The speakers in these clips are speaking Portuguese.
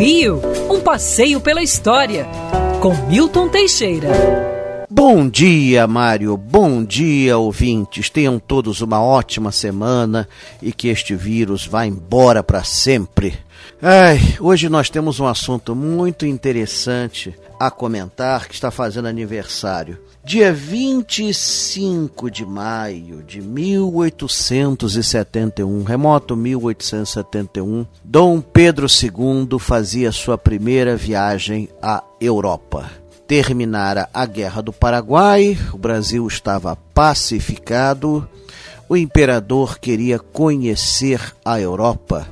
Rio, um passeio pela história, com Milton Teixeira. Bom dia, Mário. Bom dia, ouvintes. Tenham todos uma ótima semana e que este vírus vá embora para sempre. Hoje nós temos um assunto muito interessante a comentar, que está fazendo aniversário. Dia 25 de maio de 1871, remoto 1871, Dom Pedro II fazia sua primeira viagem à Europa. Terminara a Guerra do Paraguai, o Brasil estava pacificado, o imperador queria conhecer a Europa,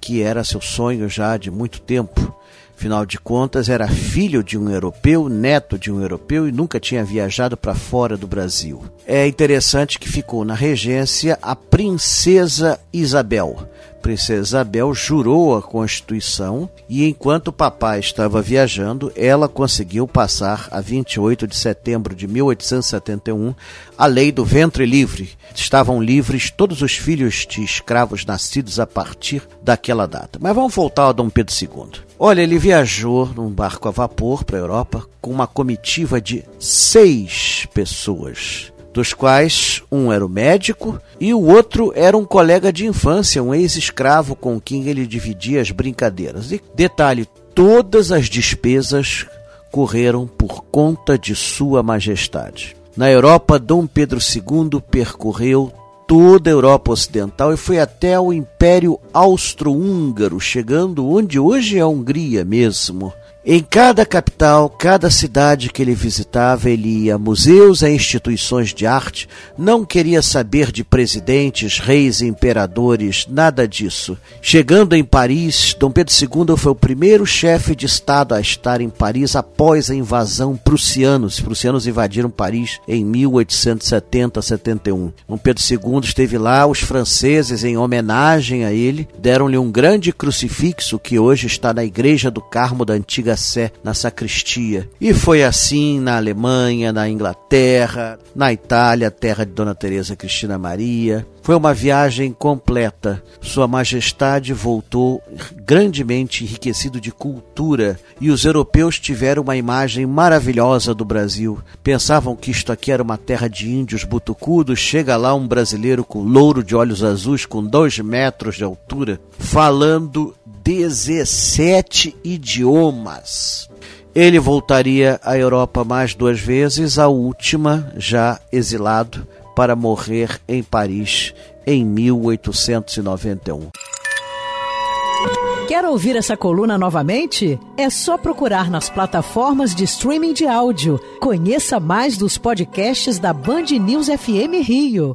que era seu sonho já de muito tempo. Afinal de contas, era filho de um europeu, neto de um europeu e nunca tinha viajado para fora do Brasil. É interessante que ficou na regência a Princesa Isabel. Princesa Isabel jurou a Constituição e, enquanto o papai estava viajando, ela conseguiu passar, a 28 de setembro de 1871, a Lei do Ventre Livre. Estavam livres todos os filhos de escravos nascidos a partir daquela data. Mas vamos voltar a Dom Pedro II. Olha, ele viajou num barco a vapor para a Europa com uma comitiva de 6 pessoas, dos quais um era o médico e o outro era um colega de infância, um ex-escravo com quem ele dividia as brincadeiras. E detalhe, todas as despesas correram por conta de Sua Majestade. Na Europa, Dom Pedro II percorreu toda a Europa Ocidental e foi até o Império Austro-Húngaro, chegando onde hoje é a Hungria mesmo. Em cada capital, cada cidade que ele visitava, ele ia a museus, a instituições de arte, não queria saber de presidentes, reis, imperadores, nada disso. Chegando em Paris, Dom Pedro II foi o primeiro chefe de Estado a estar em Paris após a invasão prussiana. Os prussianos invadiram Paris em 1870-71. Dom Pedro II esteve lá, os franceses, em homenagem a ele, deram-lhe um grande crucifixo que hoje está na Igreja do Carmo da Antiga Sé, na sacristia. E foi assim na Alemanha, na Inglaterra, na Itália, terra de Dona Teresa Cristina Maria. Foi uma viagem completa. Sua Majestade voltou grandemente enriquecido de cultura e os europeus tiveram uma imagem maravilhosa do Brasil. Pensavam que isto aqui era uma terra de índios butucudos. Chega lá um brasileiro com louro de olhos azuis, com 2 metros de altura, falando 17 idiomas. Ele voltaria à Europa mais 2 vezes, a última já exilado, para morrer em Paris em 1891. Quer ouvir essa coluna novamente? É só procurar nas plataformas de streaming de áudio. Conheça mais dos podcasts da Band News FM Rio.